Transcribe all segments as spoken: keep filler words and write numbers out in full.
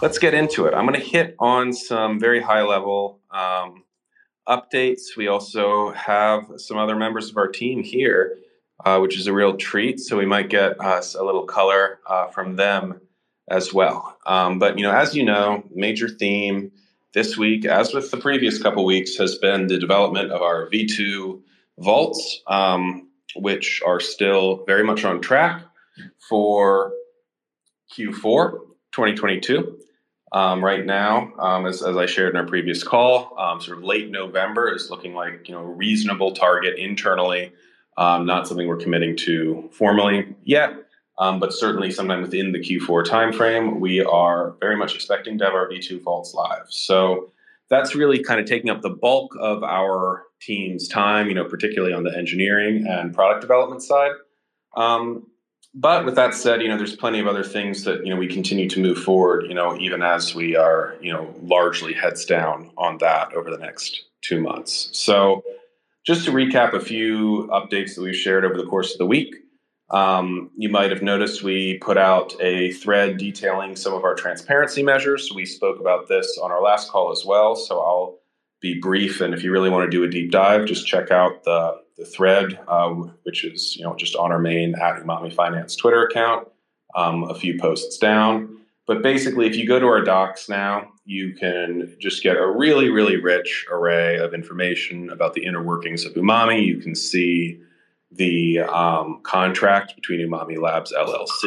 Let's get into it. I'm going to hit on some very high-level um, updates. We also have some other members of our team here, uh, which is a real treat. So we might get us uh, a little color uh, from them as well. Um, but you know, as you know, major theme this week, as with the previous couple weeks, has been the development of our V two vaults, um, which are still very much on track for Q four twenty twenty-two. Um, right now, um, as, as I shared in our previous call, um, sort of late November is looking like, you know, a reasonable target internally, um, not something we're committing to formally yet, um, but certainly sometime within the Q four timeframe, we are very much expecting to have our V two vaults live. So that's really kind of taking up the bulk of our team's time, you know, particularly on the engineering and product development side. Um, But with that said, you know, there's plenty of other things that, you know, we continue to move forward, you know, even as we are, you know, largely heads down on that over the next two months. So just to recap a few updates that we've shared over the course of the week, um, you might have noticed we put out a thread detailing some of our transparency measures. We spoke about this on our last call as well, so I'll be brief. And if you really want to do a deep dive, just check out the The thread, uh, which is, you know, just on our main at Umami Finance Twitter account, um, a few posts down. But basically, if you go to our docs now, you can just get a really, really rich array of information about the inner workings of Umami. You can see the um, contract between Umami Labs L L C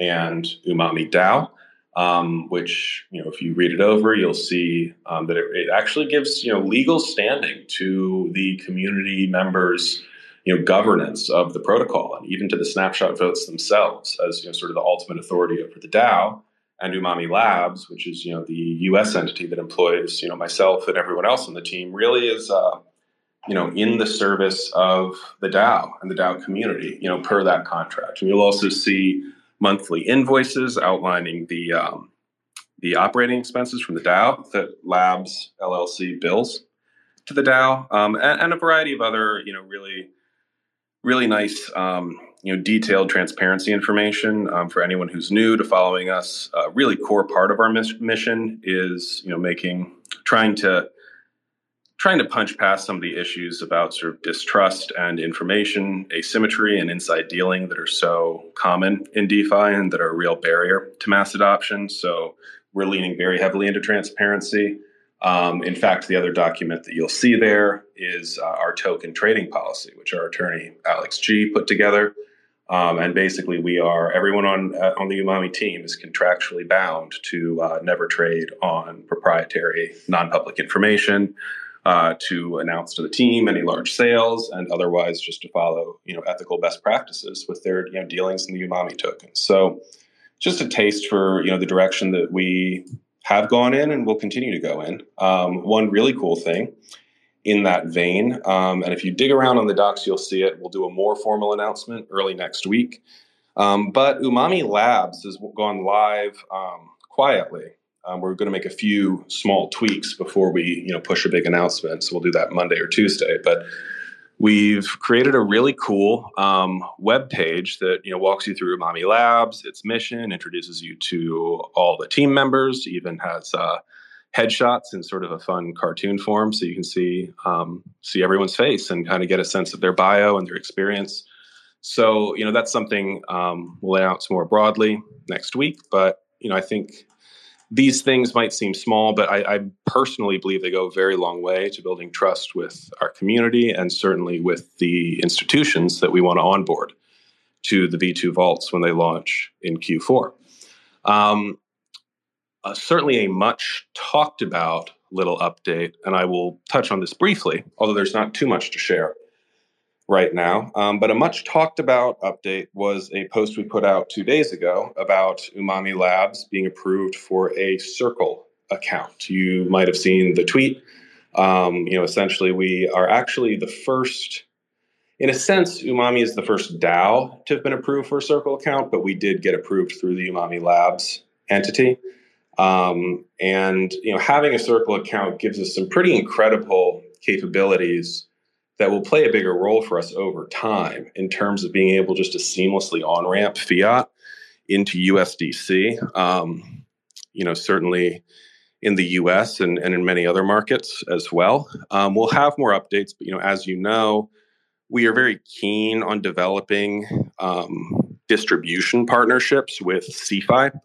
and Umami DAO, um, which, you know, if you read it over, you'll see um, that it, it actually gives, you know, legal standing to the community members, you know, governance of the protocol, and even to the snapshot votes themselves as, you know, sort of the ultimate authority over the DAO, and Umami Labs, which is, you know, the U S entity that employs, you know, myself and everyone else on the team, really is, uh, you know, in the service of the DAO and the DAO community, you know, per that contract. And you'll also see monthly invoices outlining the um, the operating expenses from the DAO that Labs L L C bills to the DAO, um, and, and a variety of other, you know, really, really nice, um, you know, detailed transparency information um, for anyone who's new to following us. A really core part of our mission is, you know, making, trying to, trying to punch past some of the issues about sort of distrust and information asymmetry and inside dealing that are so common in DeFi and that are a real barrier to mass adoption. So we're leaning very heavily into transparency. Um, in fact, the other document that you'll see there is uh, our token trading policy, which our attorney, Alex G, put together. Um, and basically we are, everyone on, uh, on the Umami team is contractually bound to uh, never trade on proprietary, non-public information, Uh, to announce to the team any large sales, and otherwise just to follow, you know, ethical best practices with their, you know, dealings in the Umami tokens. So just a taste for, you know, the direction that we have gone in and will continue to go in. Um, one really cool thing in that vein, um, and if you dig around on the docs, you'll see it. We'll do a more formal announcement early next week. Um, but Umami Labs has gone live um, quietly. Um, we're going to make a few small tweaks before we, you know, push a big announcement. So we'll do that Monday or Tuesday. But we've created a really cool um, web page that, you know, walks you through Umami Labs, its mission, introduces you to all the team members, even has uh, headshots in sort of a fun cartoon form, so you can see um, see everyone's face and kind of get a sense of their bio and their experience. So, you know, that's something um, we'll announce more broadly next week. But, you know, I think these things might seem small, but I, I personally believe they go a very long way to building trust with our community and certainly with the institutions that we want to onboard to the V two vaults when they launch in Q four. Um, uh, certainly a much talked about little update, and I will touch on this briefly, although there's not too much to share right now. Um, but a much talked about update was a post we put out two days ago about Umami Labs being approved for a Circle account. You might have seen the tweet. Um, you know, essentially we are actually the first, in a sense, Umami is the first DAO to have been approved for a Circle account, but we did get approved through the Umami Labs entity. Um, and, you know, having a Circle account gives us some pretty incredible capabilities that will play a bigger role for us over time in terms of being able just to seamlessly on-ramp fiat into U S D C, um, you know, certainly in the U S and, and in many other markets as well. Um, we'll have more updates, but, you know, as you know, we are very keen on developing um, distribution partnerships with CeFi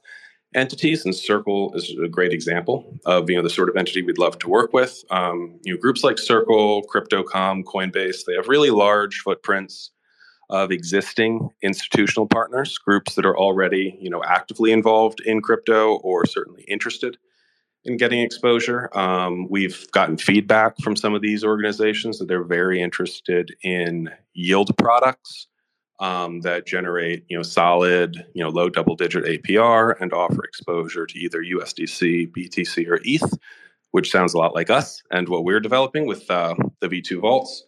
entities, and Circle is a great example of, you know, the sort of entity we'd love to work with. Um, you know, groups like Circle, Crypto dot com, Coinbase, they have really large footprints of existing institutional partners, groups that are already, you know, actively involved in crypto or certainly interested in getting exposure. Um, we've gotten feedback from some of these organizations that they're very interested in yield products um, that generate, you know, solid, you know, low double-digit A P R and offer exposure to either U S D C, B T C, or E T H, which sounds a lot like us and what we're developing with uh, the V two vaults.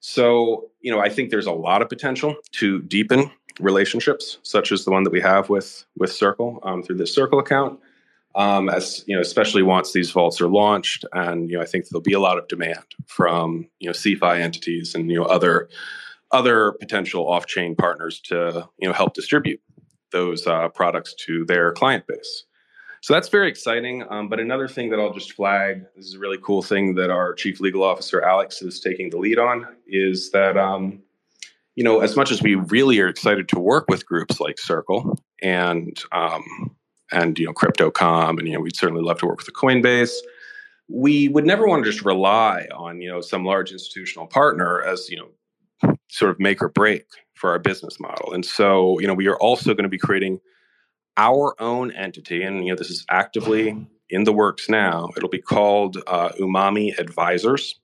So, you know, I think there's a lot of potential to deepen relationships such as the one that we have with with Circle um, through this Circle account. Um, as you know, especially once these vaults are launched, and you know, I think there'll be a lot of demand from you know CeFi entities and you know other other potential off-chain partners to you know help distribute those uh, products to their client base. So that's very exciting. Um, but another thing that I'll just flag, this is a really cool thing that our chief legal officer Alex is taking the lead on, is that um, you know as much as we really are excited to work with groups like Circle and um, and, you know, Crypto dot com, and, you know, we'd certainly love to work with the Coinbase. We would never want to just rely on, you know, some large institutional partner as, you know, sort of make or break for our business model. And so, you know, we are also going to be creating our own entity. And, you know, this is actively in the works now. It'll be called uh, Umami Advisors.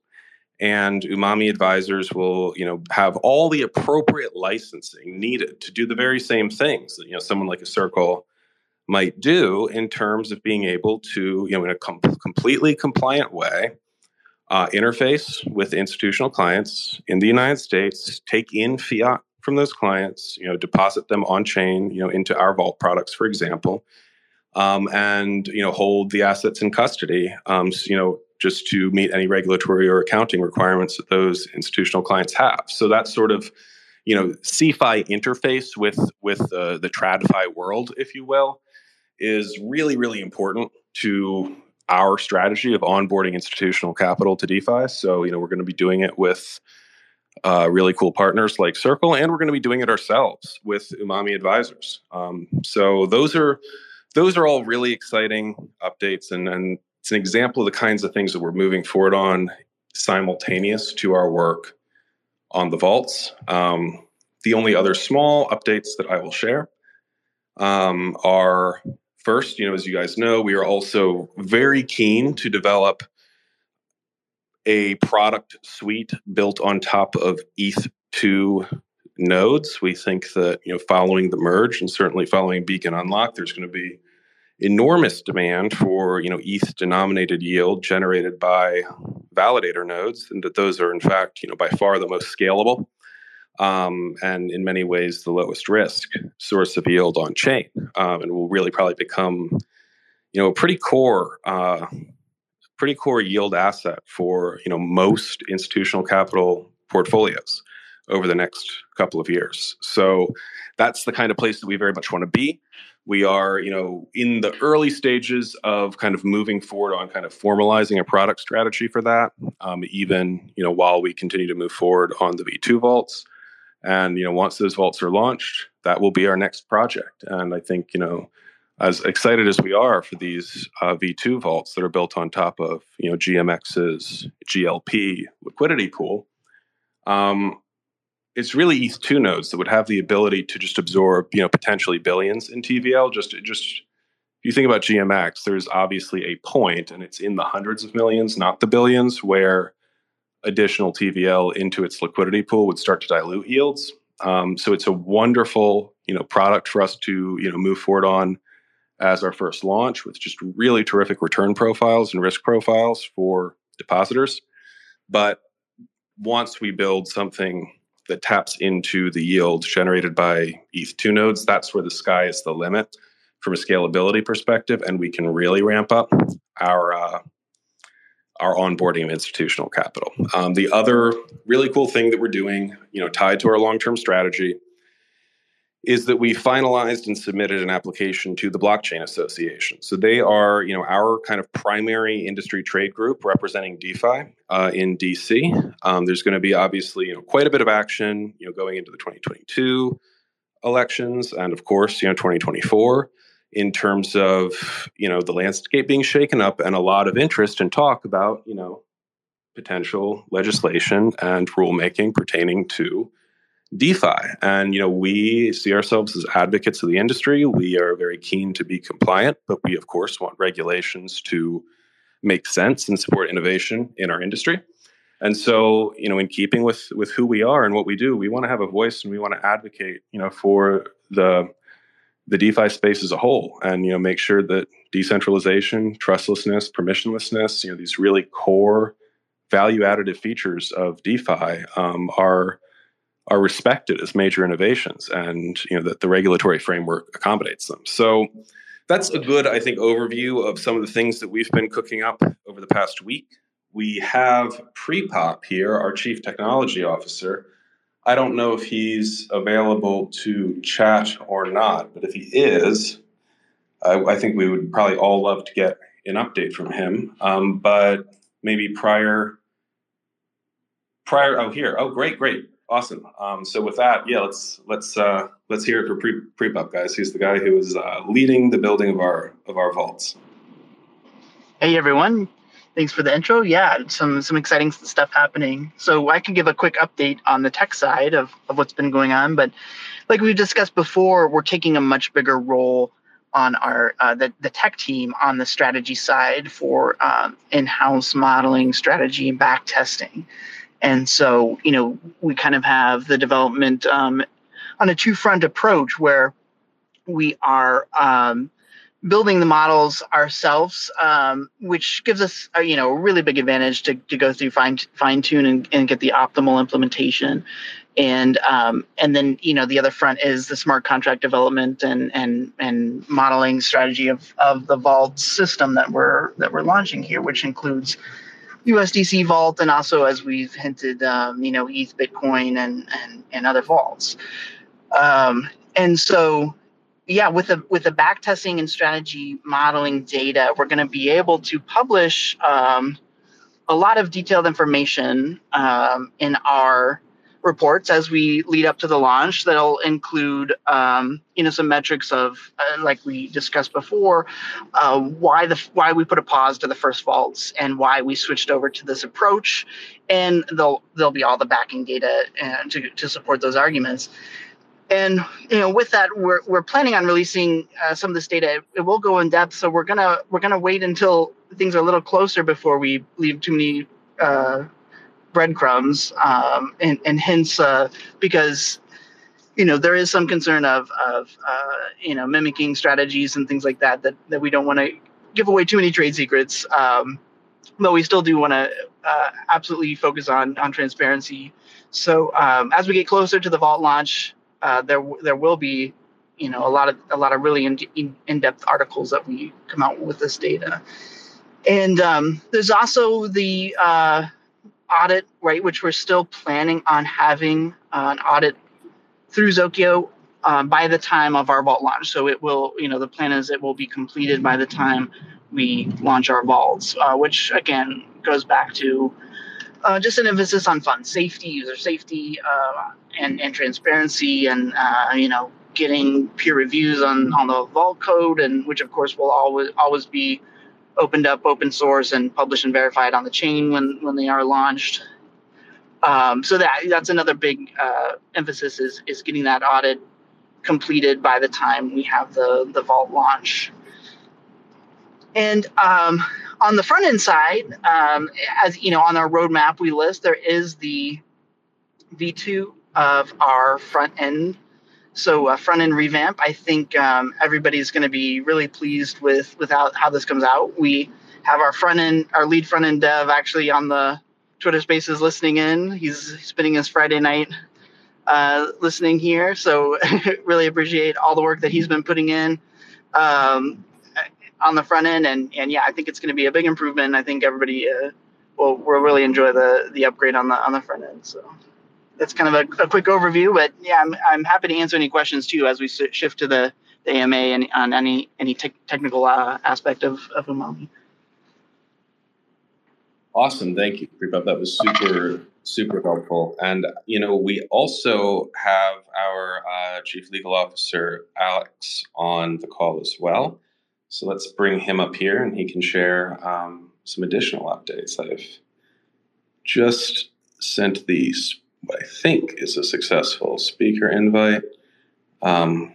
And Umami Advisors will, you know, have all the appropriate licensing needed to do the very same things that, you know, someone like a Circle might do in terms of being able to, you know, in a com- completely compliant way, uh, interface with institutional clients in the United States, take in fiat from those clients, you know, deposit them on chain, you know, into our vault products, for example, um, and, you know, hold the assets in custody, um, so, you know, just to meet any regulatory or accounting requirements that those institutional clients have. So that's sort of, you know, CeFi interface with, with uh, the TradFi world, if you will, is really, really important to our strategy of onboarding institutional capital to DeFi. So, you know, we're going to be doing it with uh, really cool partners like Circle, and we're going to be doing it ourselves with Umami Advisors. Um, so those are those are all really exciting updates, and, and it's an example of the kinds of things that we're moving forward on simultaneous to our work on the vaults. Um, the only other small updates that I will share um, are... First, you know, as you guys know, we are also very keen to develop a product suite built on top of E T H two nodes. We think that, you know, following the merge and certainly following Beacon Unlock, there's going to be enormous demand for, you know, E T H-denominated yield generated by validator nodes, and that those are, in fact, you know, by far the most scalable Um, and in many ways, the lowest risk source of yield on chain, um, and will really probably become, you know, a pretty core, uh, pretty core yield asset for, you know, most institutional capital portfolios over the next couple of years. So that's the kind of place that we very much want to be. We are, you know, in the early stages of kind of moving forward on kind of formalizing a product strategy for that, um, even, you know, while we continue to move forward on the V two vaults. And, you know, once those vaults are launched, that will be our next project. And I think, you know, as excited as we are for these uh, V two vaults that are built on top of, you know, G M X's G L P liquidity pool, um, it's really E T H two nodes that would have the ability to just absorb, you know, potentially billions in T V L. Just, just if you think about G M X, there's obviously a point, and it's in the hundreds of millions, not the billions, where additional T V L into its liquidity pool would start to dilute yields. Um, so it's a wonderful, you know, product for us to, you know, move forward on as our first launch, with just really terrific return profiles and risk profiles for depositors. But once we build something that taps into the yields generated by E T H two nodes, that's where the sky is the limit from a scalability perspective, and we can really ramp up our uh, our onboarding of institutional capital. Um, the other really cool thing that we're doing, you know, tied to our long-term strategy, is that we finalized and submitted an application to the Blockchain Association. So they are, you know, our kind of primary industry trade group representing DeFi uh, in D C. Um, there's going to be obviously, you know, quite a bit of action, you know, going into the twenty twenty-two elections and, of course, you know, twenty twenty-four in terms of, you know, the landscape being shaken up and a lot of interest and talk about, you know, potential legislation and rulemaking pertaining to DeFi. And, you know, we see ourselves as advocates of the industry. We are very keen to be compliant, but we, of course, want regulations to make sense and support innovation in our industry. And so, you know, in keeping with, with who we are and what we do, we want to have a voice and we want to advocate, you know, for the, the DeFi space as a whole and, you know, make sure that decentralization, trustlessness, permissionlessness, you know, these really core value additive features of DeFi um, are are respected as major innovations and, you know, that the regulatory framework accommodates them. So that's a good, I think, overview of some of the things that we've been cooking up over the past week. We have Prepop here, our chief technology officer. I don't know if he's available to chat or not, but if he is, I, I think we would probably all love to get an update from him. Um, but maybe prior, prior, oh, here. Oh, great, great. Awesome. Um, so with that, yeah, let's let's uh, let's hear it for pre Prepop, guys. He's the guy who is uh, leading the building of our of our vaults. Hey everyone, thanks for the intro. Yeah, some some exciting stuff happening. So I can give a quick update on the tech side of of what's been going on. But like we've discussed before, we're taking a much bigger role on our uh, the the tech team on the strategy side for um, in-house modeling, strategy, and back testing. And so, you know, we kind of have the development um, on a two-front approach where we are um, building the models ourselves, um, which gives us, a, you know, a really big advantage to, to go through fine, fine-tune and, and get the optimal implementation. And um, and then, you know, the other front is the smart contract development and and and modeling strategy of of the vault system that we're that we're launching here, which includes U S D C vault, and also, as we've hinted, um, you know, E T H, Bitcoin, and and and other vaults. Um, and so, yeah, with the with the back testing and strategy modeling data, we're going to be able to publish um, a lot of detailed information um, in our reports as we lead up to the launch. That'll include, um, you know, some metrics of, uh, like we discussed before, uh, why the why we put a pause to the first vaults and why we switched over to this approach, and there'll there'll be all the backing data uh, to to support those arguments. And you know, with that, we're we're planning on releasing uh, some of this data. It will go in depth, so we're gonna we're gonna wait until things are a little closer before we leave too many Uh, breadcrumbs um, and, and hints uh, because, you know, there is some concern of, of uh, you know, mimicking strategies and things like that, that, that we don't want to give away too many trade secrets, um, though we still do want to uh, absolutely focus on, on transparency. So um, as we get closer to the vault launch, uh, there there will be, you know, a lot of, a lot of really in, in-depth articles that we come out with this data. And um, there's also the uh, audit, right, which we're still planning on having uh, an audit through Zokyo um, by the time of our vault launch. So it will, you know, the plan is it will be completed by the time we launch our vaults, uh, which again goes back to uh, just an emphasis on fund safety, user safety, uh, and, and transparency, and uh, you know, getting peer reviews on on the vault code, and which of course will always always be opened up, open source, and published and verified on the chain when, when they are launched. Um, so that that's another big uh, emphasis is is getting that audit completed by the time we have the, the vault launch. And um, on the front end side, um, as you know, on our roadmap we list, there is the V two of our front end. So uh, front end revamp, I think um, everybody's going to be really pleased with, with how, how this comes out. We have our front end, our lead front end dev actually on the Twitter Spaces listening in. He's spending his Friday night uh, listening here. So really appreciate all the work that he's been putting in um, on the front end. And, and yeah, I think it's going to be a big improvement. I think everybody uh, will, will really enjoy the, the upgrade on the, on the front end. So that's kind of a, a quick overview, but yeah, I'm I'm happy to answer any questions too as we shift to the, the A M A and on any any te technical uh, aspect of, of Umami. Awesome, thank you, Prepop. That was super super helpful. And you know, we also have our uh, Chief Legal Officer Alex on the call as well. So let's bring him up here, and he can share um, some additional updates. I've just sent these. What I think is a successful speaker invite. Um,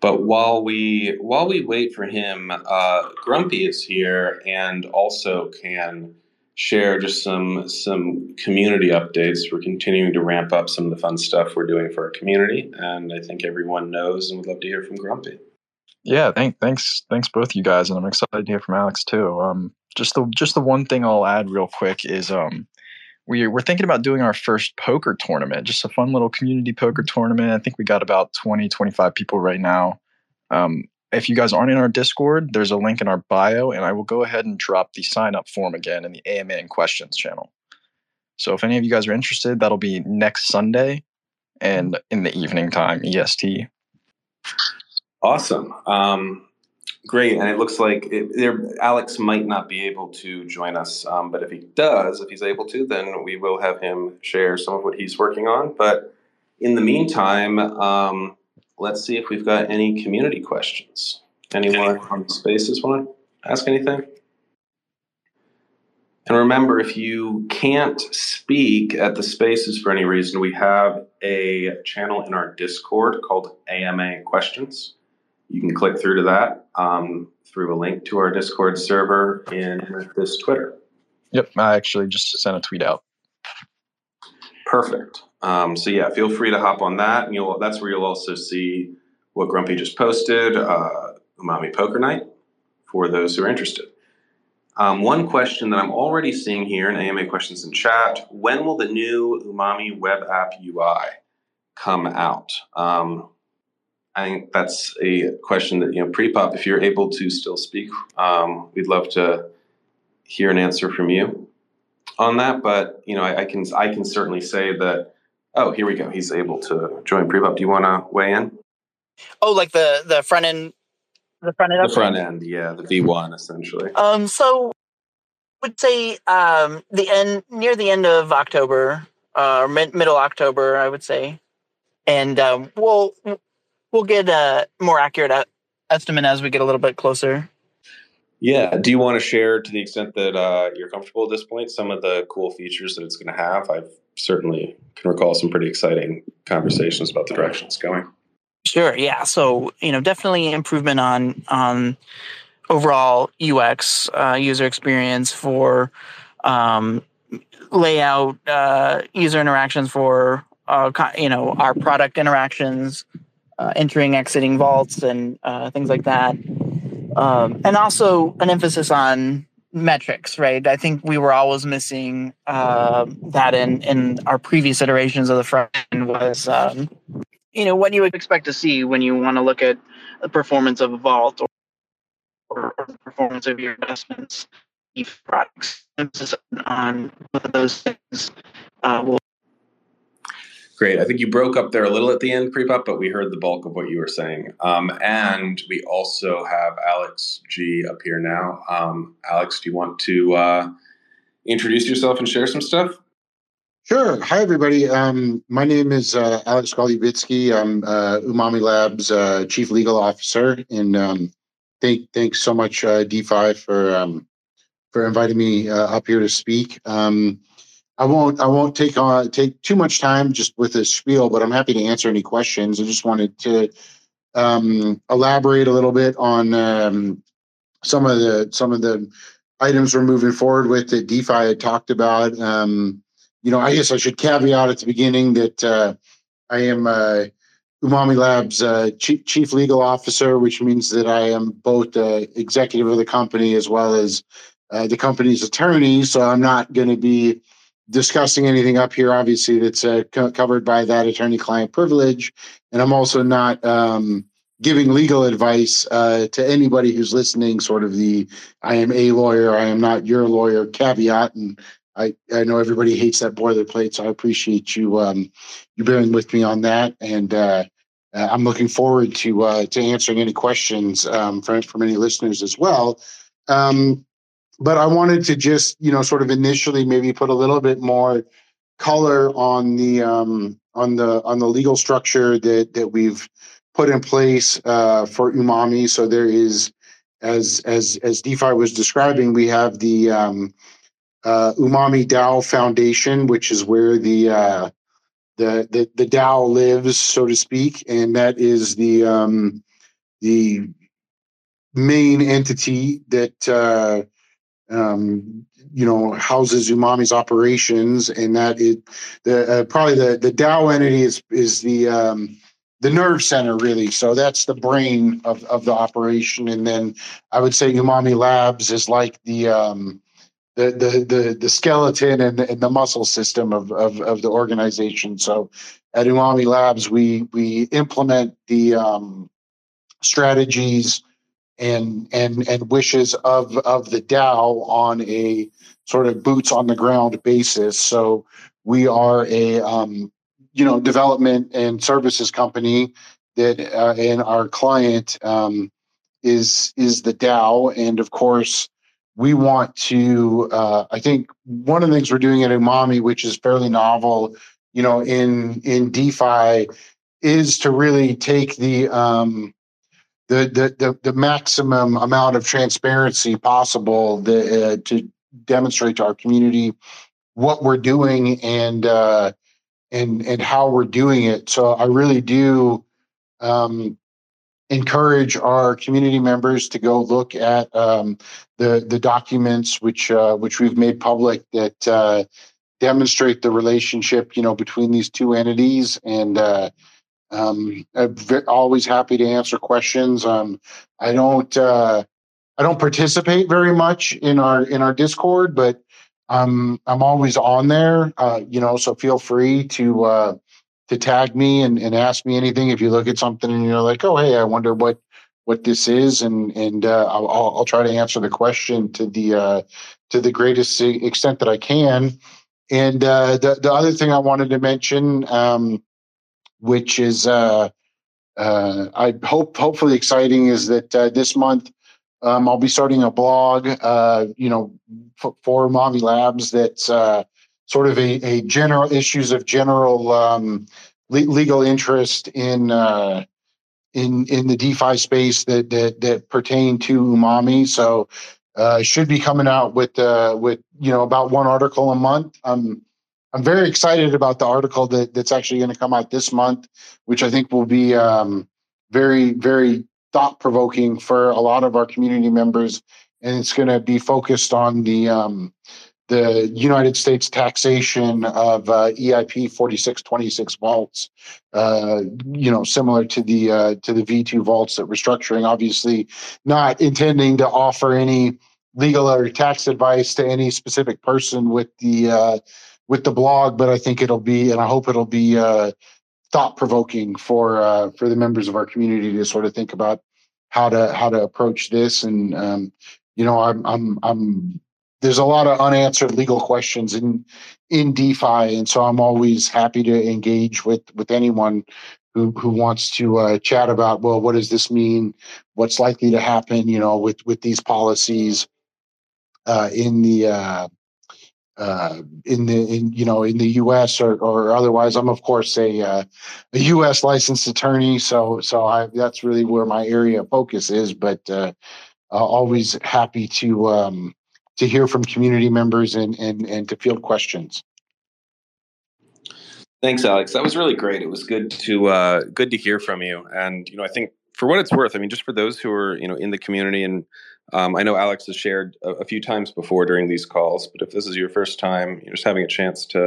but while we while we wait for him, uh, Grumpy is here and also can share just some some community updates. We're continuing to ramp up some of the fun stuff we're doing for our community, and I think everyone knows and would love to hear from Grumpy. Yeah, thank, thanks, thanks both you guys, and I'm excited to hear from Alex too. Um, just the just the one thing I'll add real quick is. Um, We're thinking about doing our first poker tournament, just a fun little community poker tournament. I think we got about twenty, twenty-five people right now. Um, if you guys aren't in our Discord, there's a link in our bio, and I will go ahead and drop the sign-up form again in the A M A and questions channel. So if any of you guys are interested, that'll be next Sunday and in the evening time, E S T. Awesome. Um Great, and it looks like it, there, Alex might not be able to join us, um, but if he does, if he's able to, then we will have him share some of what he's working on. But in the meantime, um, let's see if we've got any community questions. Anyone on the spaces want to ask anything? And remember, if you can't speak at the spaces for any reason, we have a channel in our Discord called A M A Questions. You can click through to that um, through a link to our Discord server in this Twitter. Yep, I actually just sent a tweet out. Perfect. Um, so yeah, feel free to hop on that, and you'll that's where you'll also see what Grumpy just posted, uh, Umami Poker Night, for those who are interested. Um, one question that I'm already seeing here in A M A Questions in Chat: when will the new Umami web app U I come out? Um, I think that's a question that, you know, Prepop, if you're able to still speak, um, we'd love to hear an answer from you on that. But, you know, I, I can I can certainly say that, oh, here we go. He's able to join. Prepop, do you want to weigh in? Oh, like the, the front end? The front end? The front end, yeah, the V one, essentially. Um, so I would say um, the end near the end of October, uh, mid middle October, I would say. And um, we'll... We'll get a more accurate estimate as we get a little bit closer. Yeah. Do you want to share, to the extent that uh, you're comfortable at this point, some of the cool features that it's going to have? I certainly can recall some pretty exciting conversations about the direction it's going. Sure. Yeah. So, you know, definitely improvement on on overall U X, uh, user experience for um, layout, uh, user interactions for, uh, you know, our product interactions. Uh, entering, exiting vaults, and uh, things like that. Um, and also an emphasis on metrics, right? I think we were always missing uh, that in, in our previous iterations of the front end was, um, you know, what you would expect to see when you want to look at the performance of a vault or, or, or the performance of your investments, E T H products. Emphasis on both of those things uh, will. Great. I think you broke up there a little at the end, Prepop, but we heard the bulk of what you were saying. Um, and we also have Alex G up here now. Um, Alex, do you want to uh, introduce yourself and share some stuff? Sure. Hi, everybody. Um, my name is uh, Alex Golubitsky. I'm uh, Umami Labs uh, Chief Legal Officer. And um, thank, thanks so much, uh, DeFi, for um, for inviting me uh, up here to speak. Um, I won't. I won't take on uh, take too much time just with this spiel, but I'm happy to answer any questions. I just wanted to um, elaborate a little bit on um, some of the some of the items we're moving forward with that DeFi had talked about. Um, you know, I guess I should caveat at the beginning that uh, I am uh, Umami Labs uh, chief chief legal officer, which means that I am both uh, executive of the company as well as uh, the company's attorney. So I'm not going to be discussing anything up here, obviously, that's uh, co covered by that attorney-client privilege. And I'm also not um, giving legal advice uh, to anybody who's listening, sort of the I am a lawyer, I am not your lawyer caveat. And I, I know everybody hates that boilerplate, so I appreciate you um, you bearing with me on that. And uh, I'm looking forward to uh, to answering any questions um, from from any listeners as well. Um, but I wanted to just, you know, sort of initially maybe put a little bit more color on the um, on the on the legal structure that that we've put in place uh, for Umami. So there is, as as as DeFi was describing, we have the um, uh, Umami DAO Foundation, which is where the, uh, the the the DAO lives, so to speak, and that is the um, the main entity that uh, um, you know houses Umami's operations, and that it the uh, probably the the DAO entity is is the um, the nerve center, really. So that's the brain of, of the operation. And then I would say Umami Labs is like the um, the, the the the skeleton and the, and the muscle system of, of of the organization. So at Umami Labs, we we implement the um, strategies and and and wishes of of the DAO on a sort of boots on the ground basis. So we are a um, you know, development and services company that, uh, and our client um, is is the DAO. And of course, we want to. Uh, I think one of the things we're doing at Umami, which is fairly novel, you know, in in DeFi, is to really take the um, the, the the the maximum amount of transparency possible the, uh, to demonstrate to our community what we're doing and. Uh, and and how we're doing it. So I really do um, encourage our community members to go look at um, the the documents which uh, which we've made public that uh, demonstrate the relationship, you know, between these two entities. And uh, um, I'm always happy to answer questions. Um, I don't uh, I don't participate very much in our in our Discord, but I'm I'm always on there, uh, you know. So feel free to uh, to tag me and, and ask me anything. If you look at something and you're like, oh, hey, I wonder what what this is, and and uh, I'll I'll try to answer the question to the uh, to the greatest extent that I can. And uh, the the other thing I wanted to mention, um, which is uh, uh, I hope hopefully exciting, is that uh, this month. Um, I'll be starting a blog, uh, you know, for, for Umami Labs. That's uh, sort of a, a general issues of general um, le- legal interest in uh, in in the DeFi space that that, that pertain to Umami. So, uh, should be coming out with uh, with you know about one article a month. I'm I'm very excited about the article that that's actually going to come out this month, which I think will be um, very very. thought-provoking for a lot of our community members, and it's going to be focused on the um, the United States taxation of uh, E I P forty-six twenty-six vaults. Uh, you know, similar to the uh, to the V two vaults that we're structuring. Obviously, not intending to offer any legal or tax advice to any specific person with the uh, with the blog, but I think it'll be, and I hope it'll be. Uh, thought-provoking for uh, for the members of our community to sort of think about how to how to approach this. And um, you know, I'm I'm I'm there's a lot of unanswered legal questions in in DeFi, and so I'm always happy to engage with with anyone who who wants to uh, chat about, well, what does this mean? What's likely to happen? You know, with with these policies uh, in the. Uh, Uh, in the in you know in the U S or, or otherwise. I'm of course a uh, a U S licensed attorney, so so I, that's really where my area of focus is. But uh, uh, always happy to um, to hear from community members and and and to field questions. Thanks, Alex. That was really great. It was good to uh, good to hear from you. And you know, I think for what it's worth, I mean, just for those who are you know in the community and. Um, I know Alex has shared a, a few times before during these calls, but if this is your first time, you're just having a chance to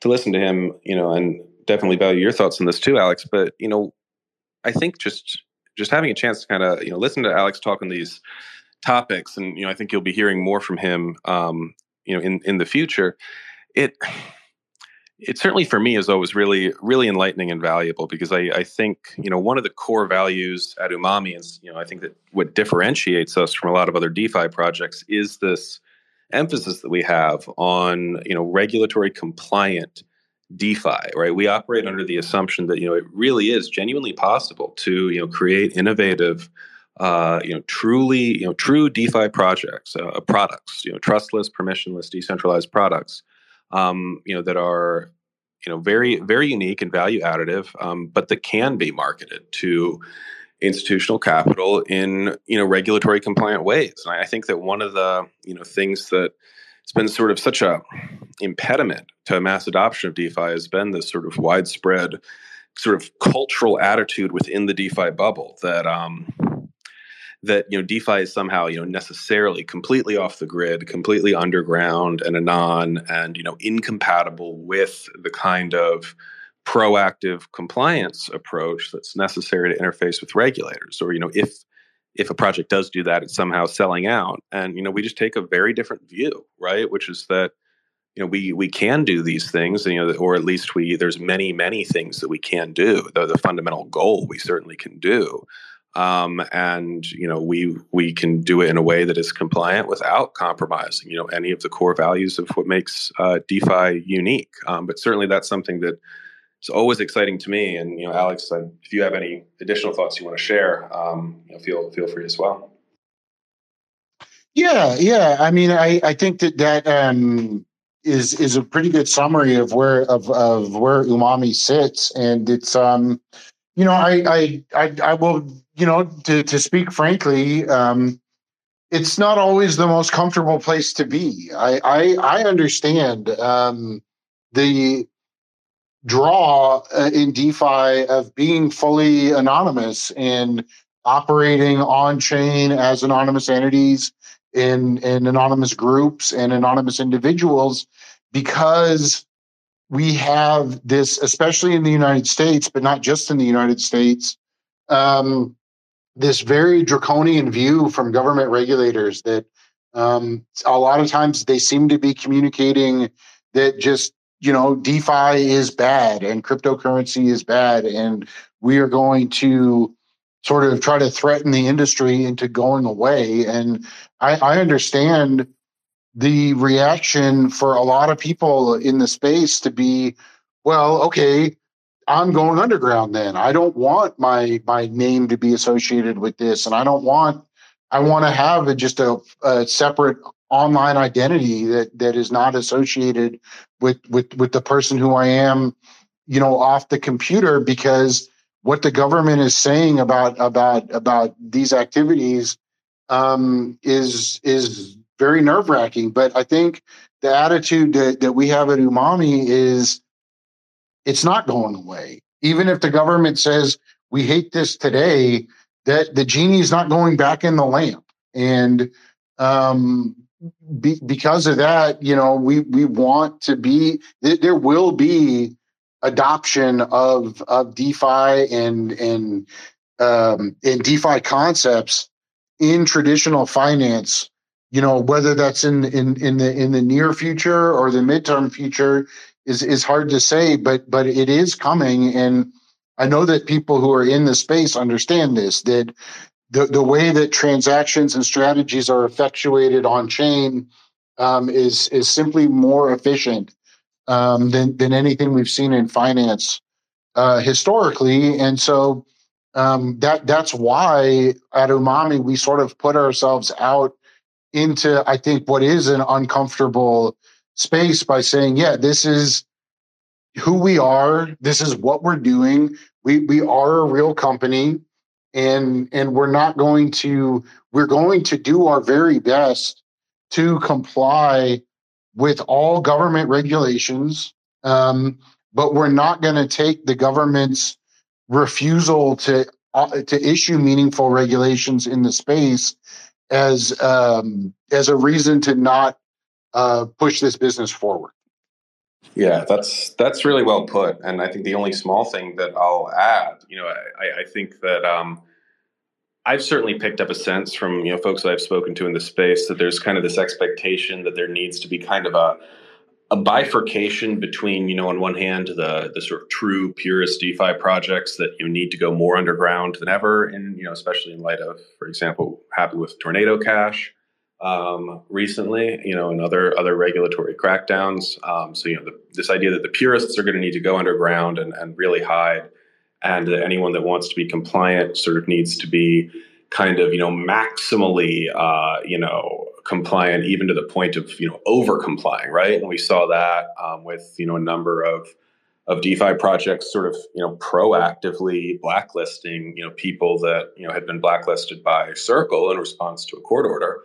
to listen to him, you know, and definitely value your thoughts on this too, Alex. But you know, I think just just having a chance to kind of you know listen to Alex talk on these topics, and you know, I think you'll be hearing more from him, um, you know, in in the future. It it certainly for me is always really really enlightening and valuable because I, I think you know one of the core values at Umami is you know I think that what differentiates us from a lot of other DeFi projects is this emphasis that we have on, you know, regulatory compliant DeFi, right? We operate under the assumption that, you know, it really is genuinely possible to, you know, create innovative, uh, you know, truly, you know, true DeFi projects, uh, products, you know, trustless, permissionless, decentralized products, um, you know, that are, you know, very, very unique and value additive, um, but that can be marketed to institutional capital in, you know, regulatory compliant ways. And I think that one of the, you know, things that it's been sort of such a impediment to mass adoption of DeFi has been this sort of widespread sort of cultural attitude within the DeFi bubble that, um, that, you know, DeFi is somehow, you know, necessarily completely off the grid, completely underground and anon and, you know, incompatible with the kind of proactive compliance approach that's necessary to interface with regulators. Or, you know, if, if a project does do that, it's somehow selling out. And, you know, we just take a very different view, right? Which is that, you know, we, we can do these things, you know, or at least we, there's many, many things that we can do, though the fundamental goal we certainly can do. Um, and, you know, we, we can do it in a way that is compliant without compromising, you know, any of the core values of what makes uh, DeFi unique. Um, but certainly that's something that is always exciting to me. And, you know, Alex, I, if you have any additional thoughts you want to share, um, you know, feel, feel free as well. Yeah. Yeah. I mean, I, I think that that, um, is, is a pretty good summary of where, of, of where Umami sits. And it's, um, you know, I, I, I, I will, you know, to, to speak frankly, um, it's not always the most comfortable place to be. I, I, I understand um, the draw uh, in DeFi of being fully anonymous and operating on chain as anonymous entities in, in anonymous groups and anonymous individuals, because we have this, especially in the United States, but not just in the United States, um, this very draconian view from government regulators that um, a lot of times they seem to be communicating that just, you know, DeFi is bad and cryptocurrency is bad, and we are going to sort of try to threaten the industry into going away. And I, I understand the reaction for a lot of people in the space to be, well, okay, I'm going underground then. I don't want my my name to be associated with this, and I don't want, I want to have a, just a, a separate online identity that that is not associated with with with the person who I am, you know, off the computer, because what the government is saying about about about these activities um, is is. very nerve-wracking. But I think the attitude that, that we have at Umami is it's not going away. Even if the government says, we hate this today, that the genie's not going back in the lamp. And um, be, because of that, you know, we, we want to be, th- there will be adoption of, of DeFi and, and, um, and DeFi concepts in traditional finance. You know, whether that's in, in, in the in the near future or the midterm future is is hard to say, but but it is coming. And I know that people who are in the space understand this, that the, the way that transactions and strategies are effectuated on chain um, is is simply more efficient um, than than anything we've seen in finance uh, historically. And so um, that that's why at Umami we sort of put ourselves out into, I think, what is an uncomfortable space by saying, yeah, this is who we are. This is what we're doing. We we are a real company, and and we're not going to, we're going to do our very best to comply with all government regulations, um, but we're not going to take the government's refusal to, uh, to issue meaningful regulations in the space as um, as a reason to not uh, push this business forward. Yeah, that's that's really well put. And I think the only small thing that I'll add, you know, I, I think that um, I've certainly picked up a sense from, you know, folks that I've spoken to in the space that there's kind of this expectation that there needs to be kind of a a bifurcation between, you know, on one hand, the the sort of true purist DeFi projects that you need to go more underground than ever, and, you know, especially in light of, for example, what happened with Tornado Cash, um, recently, you know, and other other regulatory crackdowns. Um, so, you know, the, this idea that the purists are going to need to go underground and, and really hide, and that anyone that wants to be compliant sort of needs to be kind of, you know, maximally, uh, you know, compliant, even to the point of, you know, over complying, right? And we saw that um, with, you know, a number of of DeFi projects sort of, you know, proactively blacklisting, you know, people that, you know, had been blacklisted by Circle in response to a court order,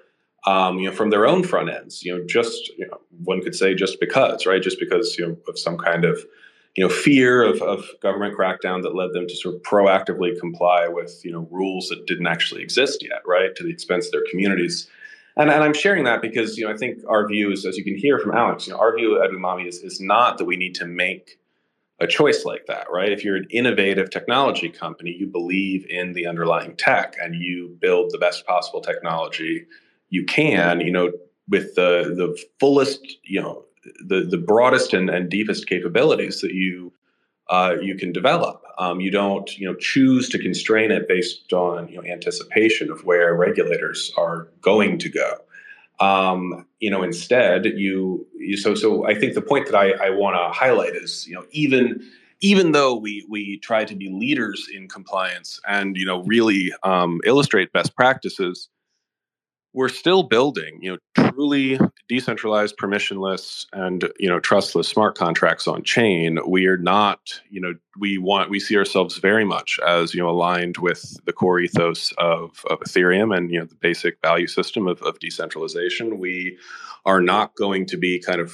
um, you know, from their own front ends, you know, just, you know, one could say just because, right? Just because, you know, of some kind of, you know, fear of, of government crackdown that led them to sort of proactively comply with, you know, rules that didn't actually exist yet, right? To the expense of their communities. And, and I'm sharing that because, you know, I think our view is, as you can hear from Alex, you know, our view at Umami is, is not that we need to make a choice like that, right? If you're an innovative technology company, you believe in the underlying tech and you build the best possible technology you can, you know, with the the fullest, you know, the the broadest and, and deepest capabilities that you uh, you can develop. Um, you don't, you know, choose to constrain it based on, you know, anticipation of where regulators are going to go. Um, you know, instead you, you, so, so I think the point that I, I want to highlight is, you know, even, even though we, we try to be leaders in compliance and, you know, really, um, illustrate best practices, we're still building, you know, truly decentralized, permissionless, and, you know, trustless smart contracts on chain. We are not, you know, we want, we see ourselves very much as, you know, aligned with the core ethos of, of Ethereum and, you know, the basic value system of, of decentralization. We are not going to be kind of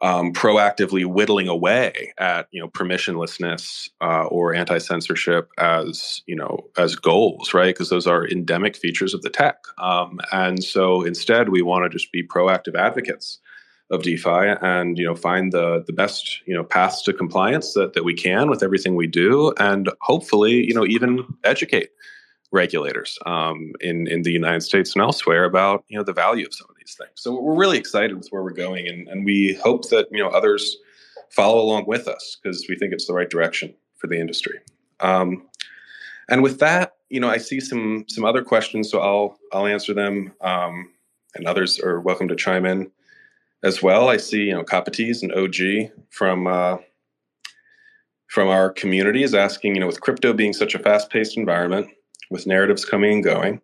um, proactively whittling away at, you know, permissionlessness uh, or anti-censorship as, you know, as goals, right? Because those are endemic features of the tech. Um, and so instead, we want to just be proactive advocates of DeFi and, you know, find the the best, you know, paths to compliance that, that we can with everything we do, and hopefully, you know, even educate regulators um, in, in the United States and elsewhere about, you know, the value of some of these things. So we're really excited with where we're going, and, and we hope that, you know, others follow along with us because we think it's the right direction for the industry. Um, and with that, you know, I see some some other questions, so I'll, I'll answer them, um, and others are welcome to chime in as well. I see, you know, Kapatis and O G from uh, from our community is asking, you know, with crypto being such a fast-paced environment, with narratives coming and going,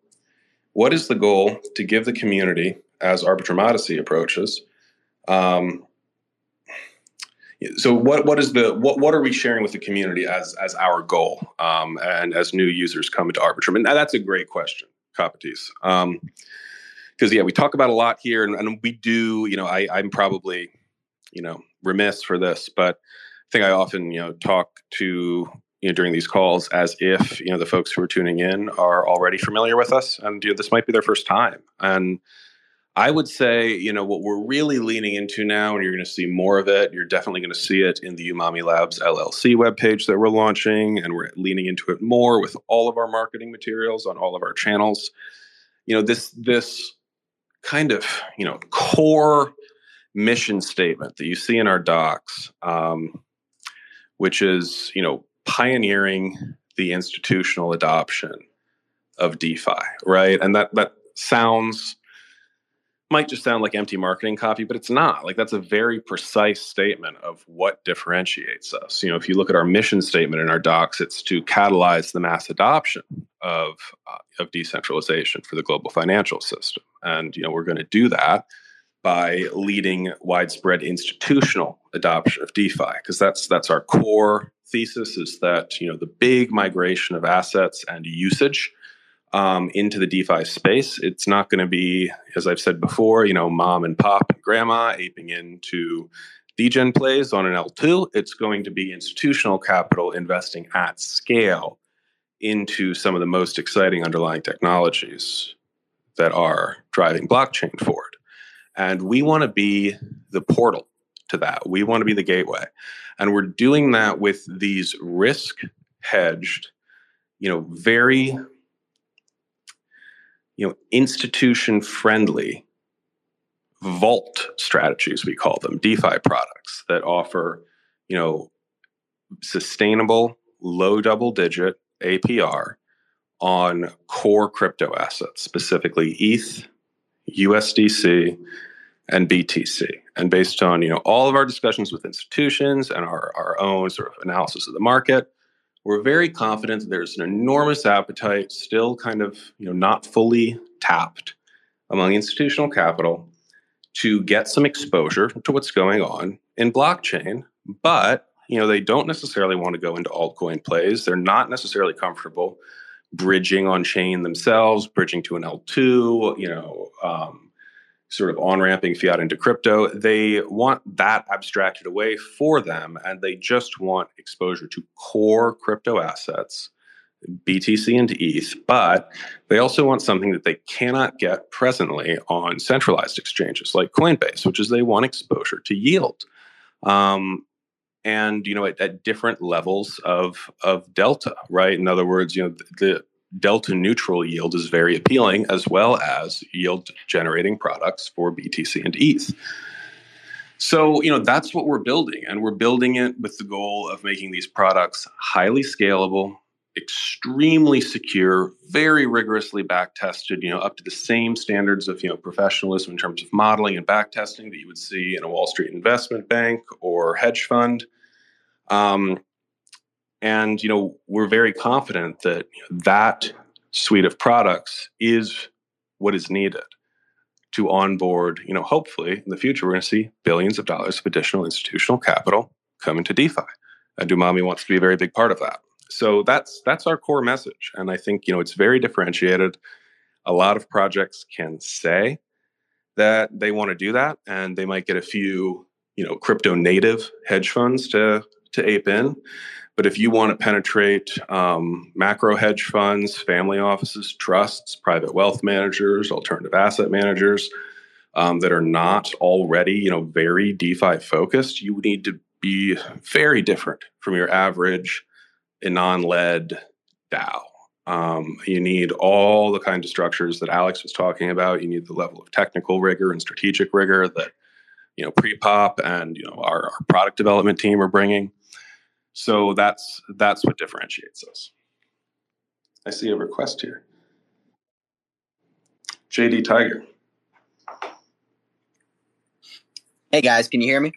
what is the goal to give the community as Arbitrum Odyssey approaches? Um, so what what is the what what are we sharing with the community as as our goal um, and as new users come into Arbitrum? And that's a great question, Kapatis, um, because yeah, we talk about a lot here, and, and we do. You know, I, I'm probably you know remiss for this, but I think I often you know talk to. You know, during these calls, as if you know the folks who are tuning in are already familiar with us, and you know, this might be their first time. And I would say, you know, what we're really leaning into now, and you're going to see more of it. You're definitely going to see it in the Umami Labs L L C webpage that we're launching, and we're leaning into it more with all of our marketing materials on all of our channels. You know, this this kind of you know core mission statement that you see in our docs, um, which is you know. pioneering the institutional adoption of DeFi, right? And that that sounds, might just sound like empty marketing copy, but it's not. Like that's a very precise statement of what differentiates us. You know, if you look at our mission statement in our docs, it's to catalyze the mass adoption of uh, of decentralization for the global financial system. And, you know, we're going to do that by leading widespread institutional adoption of DeFi, because that's that's our core thesis, is that you know the big migration of assets and usage um, into the DeFi space. It's not going to be, as I've said before, you know, mom and pop and grandma aping into degen plays on an L two. It's going to be institutional capital investing at scale into some of the most exciting underlying technologies that are driving blockchain forward. And we want to be the portal to that. We want to be the gateway. And we're doing that with these risk hedged, you know, very, you know, institution friendly vault strategies, we call them, DeFi products that offer, you know, sustainable, low double digit A P R on core crypto assets, specifically E T H, U S D C, and B T C. And based on, you know, all of our discussions with institutions and our, our own sort of analysis of the market, we're very confident that there's an enormous appetite still kind of, you know, not fully tapped among institutional capital to get some exposure to what's going on in blockchain. But, you know, they don't necessarily want to go into altcoin plays. They're not necessarily comfortable bridging on chain themselves, bridging to an L two, you know, um, sort of on-ramping fiat into crypto. They want that abstracted away for them, and they just want exposure to core crypto assets, B T C and E T H, but they also want something that they cannot get presently on centralized exchanges like Coinbase, which is they want exposure to yield. Um, and, you know, at, at different levels of, of delta, right? In other words, you know, the, the delta neutral yield is very appealing, as well as yield generating products for B T C and E T H. So, you know, that's what we're building, and we're building it with the goal of making these products highly scalable, extremely secure, very rigorously back tested, you know, up to the same standards of, you know, professionalism in terms of modeling and back testing that you would see in a Wall Street investment bank or hedge fund. Um, and, you know, we're very confident that, you know, that suite of products is what is needed to onboard, you know, hopefully in the future, we're going to see billions of dollars of additional institutional capital come into DeFi. And Umami wants to be a very big part of that. So that's that's our core message. And I think, you know, it's very differentiated. A lot of projects can say that they want to do that, and they might get a few, you know, crypto native hedge funds to, to ape in. But if you want to penetrate um, macro hedge funds, family offices, trusts, private wealth managers, alternative asset managers um, that are not already, you know, very DeFi focused, you need to be very different from your average a non-led DAO. Um, you need all the kind of structures that Alex was talking about. You need the level of technical rigor and strategic rigor that, you know, Prepop and, you know, our, our product development team are bringing. So that's that's what differentiates us. I see a request here. J D Tiger. Hey guys, can you hear me?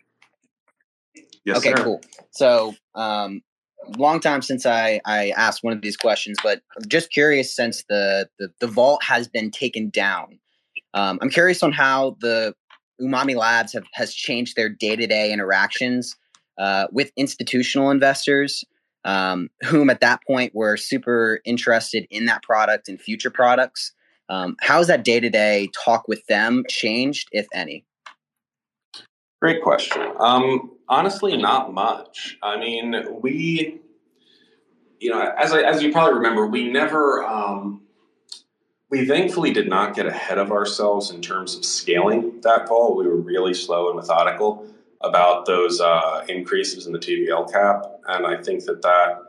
Yes, okay, sir. Okay, cool. So, um, long time since I, I asked one of these questions, but I'm just curious, since the, the, the vault has been taken down, um, I'm curious on how the Umami Labs have has changed their day-to-day interactions uh, with institutional investors, um, whom at that point were super interested in that product and future products. Um, how has that day-to-day talk with them changed, if any? Great question. Um, honestly, not much. I mean, we, you know, as I, as you probably remember, we never, um, we thankfully did not get ahead of ourselves in terms of scaling that vault. We were really slow and methodical about those uh, increases in the T V L cap. And I think that that,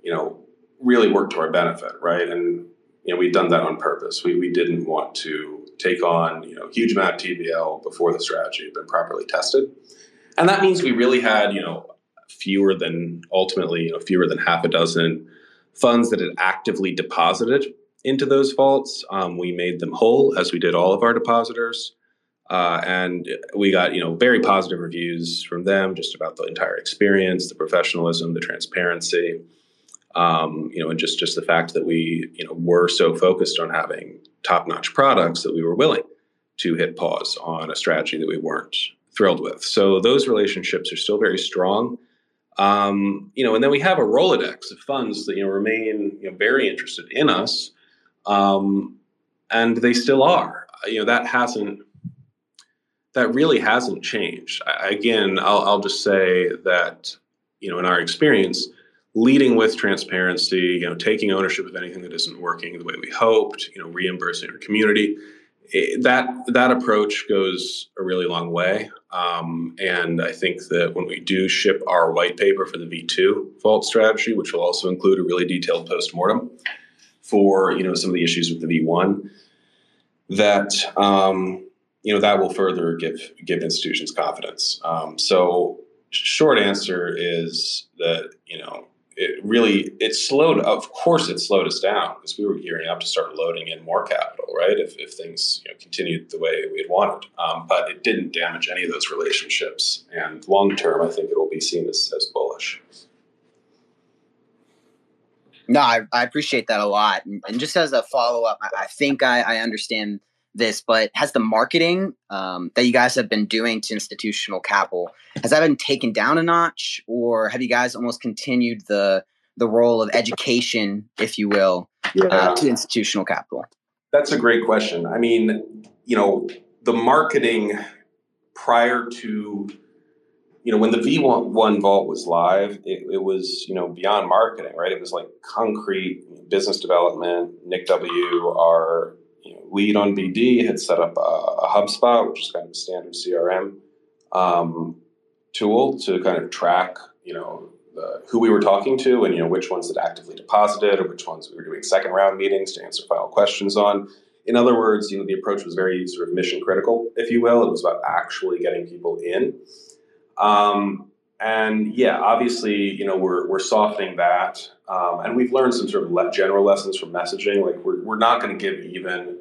you know, really worked to our benefit, right? And, you know, we've done that on purpose. We we didn't want to take on, you know, huge amount of T V L before the strategy had been properly tested. And that means we really had, you know, fewer than ultimately, you know, fewer than half a dozen funds that had actively deposited into those vaults. Um, we made them whole, as we did all of our depositors. Uh, and we got, you know, very positive reviews from them just about the entire experience, the professionalism, the transparency. Um, you know, and just, just the fact that we, you know, were so focused on having top-notch products that we were willing to hit pause on a strategy that we weren't thrilled with. So those relationships are still very strong. Um, you know, and then we have a Rolodex of funds that, you know, remain, you know, very interested in us. Um, and they still are, you know, that hasn't, that really hasn't changed. I, again, I'll, I'll just say that, you know, in our experience, leading with transparency, you know, taking ownership of anything that isn't working the way we hoped, you know, reimbursing our community, it, that that approach goes a really long way. Um, and I think that when we do ship our white paper for the V two vault strategy, which will also include a really detailed postmortem for, you know, some of the issues with the V one, that, um, you know, that will further give, give institutions confidence. Um, so short answer is that, you know, it really, it slowed, of course it slowed us down because we were gearing up to start loading in more capital, right? If, if things you know, continued the way we had wanted. Um, but it didn't damage any of those relationships. And long-term, I think it will be seen as, as bullish. No, I, I appreciate that a lot. And, and just as a follow-up, I, I think I, I understand this, but has the marketing um, that you guys have been doing to institutional capital, has that been taken down a notch, or have you guys almost continued the the role of education, if you will, yeah. uh, to institutional capital? That's a great question. I mean, you know, the marketing prior to, you know, when the V one vault was live, it, it was, you know, beyond marketing, right? It was like concrete business development. Nick W, our lead on B D, had set up a, a HubSpot, which is kind of a standard C R M um, tool to kind of track, you know, the, who we were talking to and, you know, which ones that actively deposited or which ones we were doing second round meetings to answer final questions on. In other words, you know, the approach was very sort of mission critical, if you will. It was about actually getting people in. Um, and yeah, obviously, you know, we're, we're softening that. Um, and we've learned some sort of le- general lessons from messaging. Like we're, we're not going to give even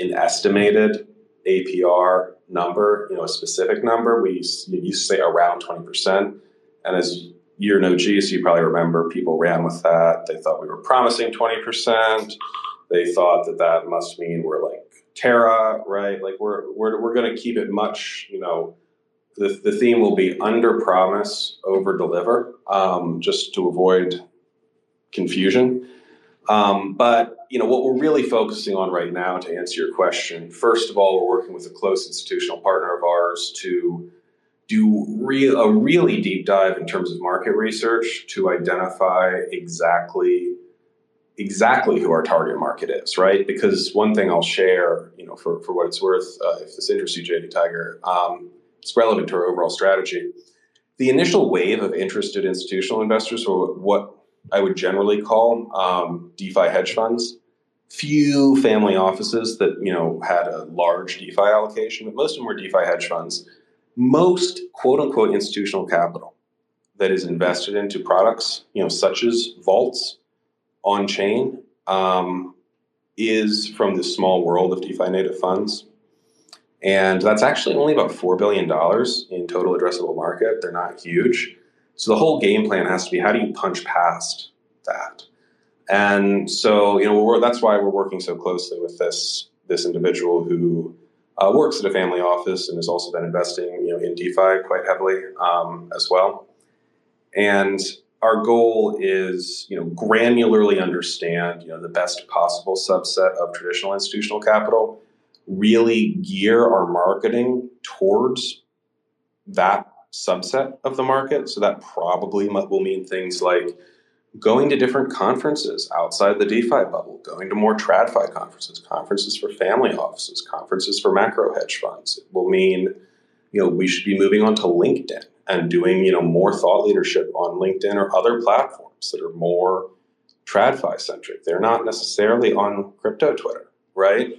an estimated A P R number, you know, a specific number. We used, we used to say around twenty percent. And as you're an O G, so you probably remember, people ran with that. They thought we were promising twenty percent. They thought that that must mean we're like Terra, right? Like we're, we're, we're going to keep it much, you know, the, the theme will be under promise, over deliver, um, just to avoid confusion. Um, but, you know, what we're really focusing on right now, to answer your question, first of all, we're working with a close institutional partner of ours to do real, a really deep dive in terms of market research to identify exactly, exactly who our target market is, right? Because one thing I'll share, you know, for, for what it's worth, uh, if this interests you, J D Tiger, um, it's relevant to our overall strategy. The initial wave of interested institutional investors were what I would generally call um, DeFi hedge funds. Few family offices that, you know, had a large DeFi allocation, but most of them were DeFi hedge funds. Most quote-unquote institutional capital that is invested into products, you know, such as vaults on-chain, um, is from the small world of DeFi native funds. And that's actually only about four billion dollars in total addressable market. They're not huge. So the whole game plan has to be, how do you punch past that? And so, you know, we're, that's why we're working so closely with this this individual who uh, works at a family office and has also been investing, you know, in DeFi quite heavily um, as well. And our goal is, you know, granularly understand, you know, the best possible subset of traditional institutional capital, really gear our marketing towards that subset of the market. So that probably will mean things like going to different conferences outside the DeFi bubble, going to more TradFi conferences, conferences for family offices, conferences for macro hedge funds. It will mean, you know, we should be moving on to LinkedIn and doing, you know, more thought leadership on LinkedIn or other platforms that are more TradFi centric. They're not necessarily on crypto Twitter, right?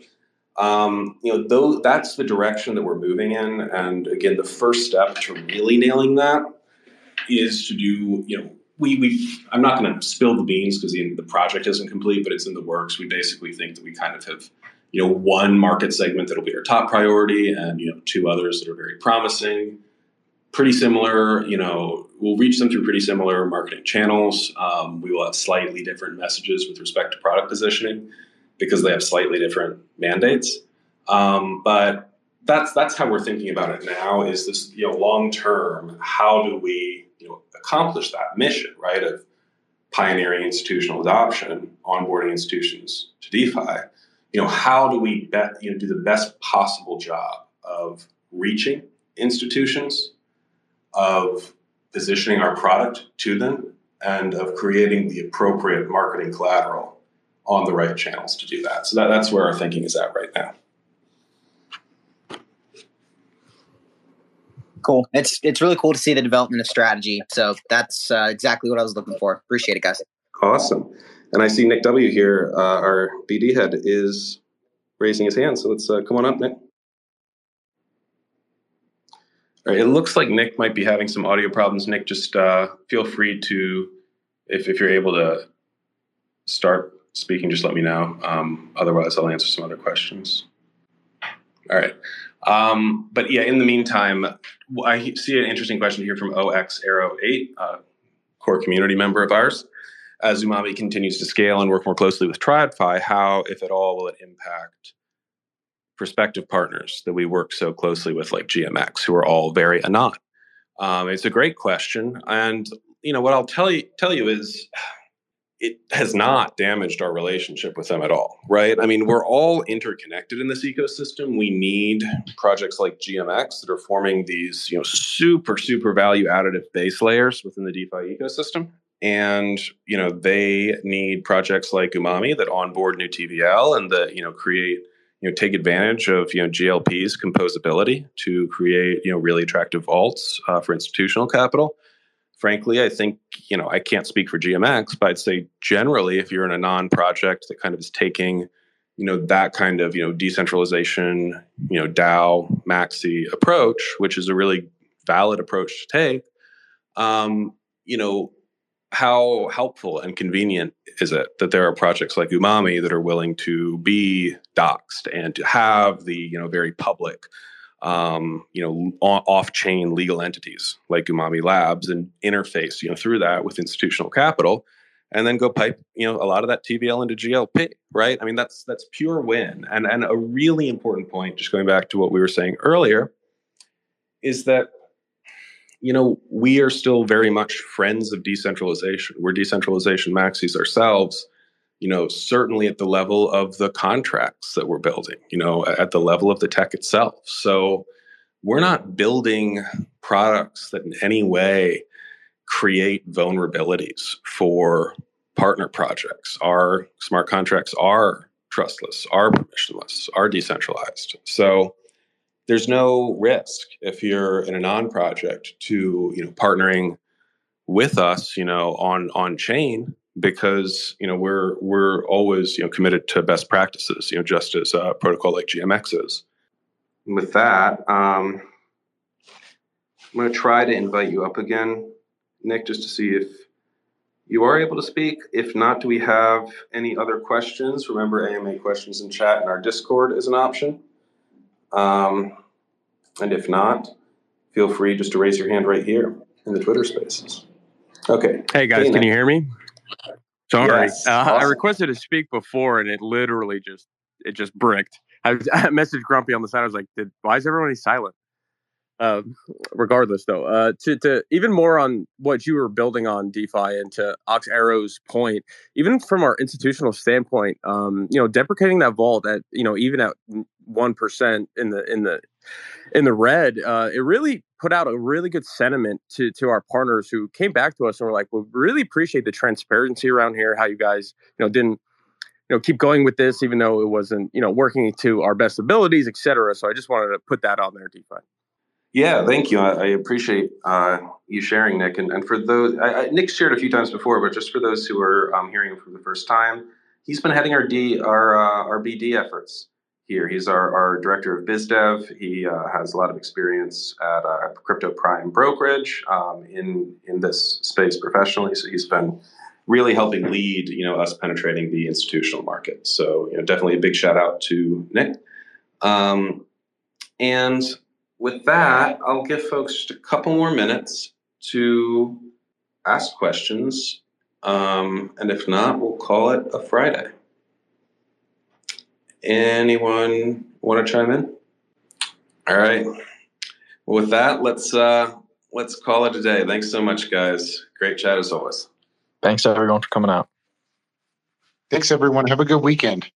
Um, you know, those, that's the direction that we're moving in. And again, the first step to really nailing that is to do, you know, we, we, I'm not going to spill the beans because the, the project isn't complete, but it's in the works. We basically think that we kind of have, you know, one market segment that'll be our top priority and, you know, two others that are very promising, pretty similar, you know, we'll reach them through pretty similar marketing channels. Um, we will have slightly different messages with respect to product positioning, because they have slightly different mandates. Um, but that's that's how we're thinking about it now, is this, you know, long-term, how do we, you know, accomplish that mission, right, of pioneering institutional adoption, onboarding institutions to DeFi? You know, how do we bet, you know, do the best possible job of reaching institutions, of positioning our product to them, and of creating the appropriate marketing collateral on the right channels to do that. So that, that's where our thinking is at right now. Cool. It's it's really cool to see the development of strategy. So that's uh, exactly what I was looking for. Appreciate it, guys. Awesome. And I see Nick W here, uh, our B D head, is raising his hand. So let's uh, come on up, Nick. All right. It looks like Nick might be having some audio problems. Nick, just uh, feel free to if, if you're able to start speaking, just let me know. Um, otherwise, I'll answer some other questions. All right. Um, but yeah, in the meantime, I see an interesting question here from O X Arrow eight, a core community member of ours. As Umami continues to scale and work more closely with TradFi, how, if at all, will it impact prospective partners that we work so closely with, like G M X, who are all very anon? Um, it's a great question. And, you know, what I'll tell you, tell you is it has not damaged our relationship with them at all, right? I mean, we're all interconnected in this ecosystem. We need projects like G M X that are forming these, you know, super, super value additive base layers within the DeFi ecosystem. And, you know, they need projects like Umami that onboard new T V L and that, you know, create, you know, take advantage of, you know, G L P's composability to create, you know, really attractive vaults uh, for institutional capital. Frankly, I think, you know, I can't speak for G M X, but I'd say generally, if you're in a non-project that kind of is taking, you know, that kind of, you know, decentralization, you know, DAO, maxi approach, which is a really valid approach to take, um, you know, how helpful and convenient is it that there are projects like Umami that are willing to be doxed and to have the, you know, very public, um, you know, off-chain legal entities like Umami Labs and interface, you know, through that with institutional capital, and then go pipe, you know, a lot of that T V L into G L P, right? I mean, that's that's pure win. And and a really important point, just going back to what we were saying earlier, is that, you know, we are still very much friends of decentralization. We're decentralization maxis ourselves, you know, certainly at the level of the contracts that we're building, you know, at the level of the tech itself. So we're not building products that in any way create vulnerabilities for partner projects. Our smart contracts are trustless, are permissionless, are decentralized. So there's no risk if you're in a non-project to, you know, partnering with us, you know, on on chain, because, you know, we're we're always, you know, committed to best practices, you know, just as a protocol like G M X is. And with that, um, I'm going to try to invite you up again, Nick, just to see if you are able to speak. If not, do we have any other questions? Remember, A M A questions in chat and our Discord is an option. Um, and if not, feel free just to raise your hand right here in the Twitter spaces. Okay. Hey guys, hey, can you hear me? Sorry. Yes. Uh, awesome. I requested to speak before and it literally just, it just bricked. I, I messaged Grumpy on the side. I was like, Did, why is everybody silent? Uh, regardless though, uh, to, to even more on what you were building on DeFi and to Ox Arrow's point, even from our institutional standpoint, um, you know, deprecating that vault at, you know, even at one percent in the, in the, in the red, uh, it really put out a really good sentiment to, to our partners who came back to us and were like, well, really appreciate the transparency around here, how you guys, you know, didn't, you know, keep going with this, even though it wasn't, you know, working to our best abilities, et cetera. So I just wanted to put that on there, DeFi. Yeah, thank you. I, I appreciate uh, you sharing, Nick. And, and for those, I, I, Nick shared a few times before, but just for those who are um, hearing him for the first time, he's been heading our D, our uh, our B D efforts here. He's our, our director of BizDev. He uh, has a lot of experience at uh, crypto prime brokerage um, in in this space professionally. So he's been really helping lead, you know, us penetrating the institutional market. So, you know, definitely a big shout out to Nick. Um, and with that, I'll give folks just a couple more minutes to ask questions. Um, and if not, we'll call it a Friday. Anyone want to chime in? All right. Well, with that, let's uh, let's call it a day. Thanks so much, guys. Great chat as always. Thanks, everyone, for coming out. Thanks, everyone. Have a good weekend.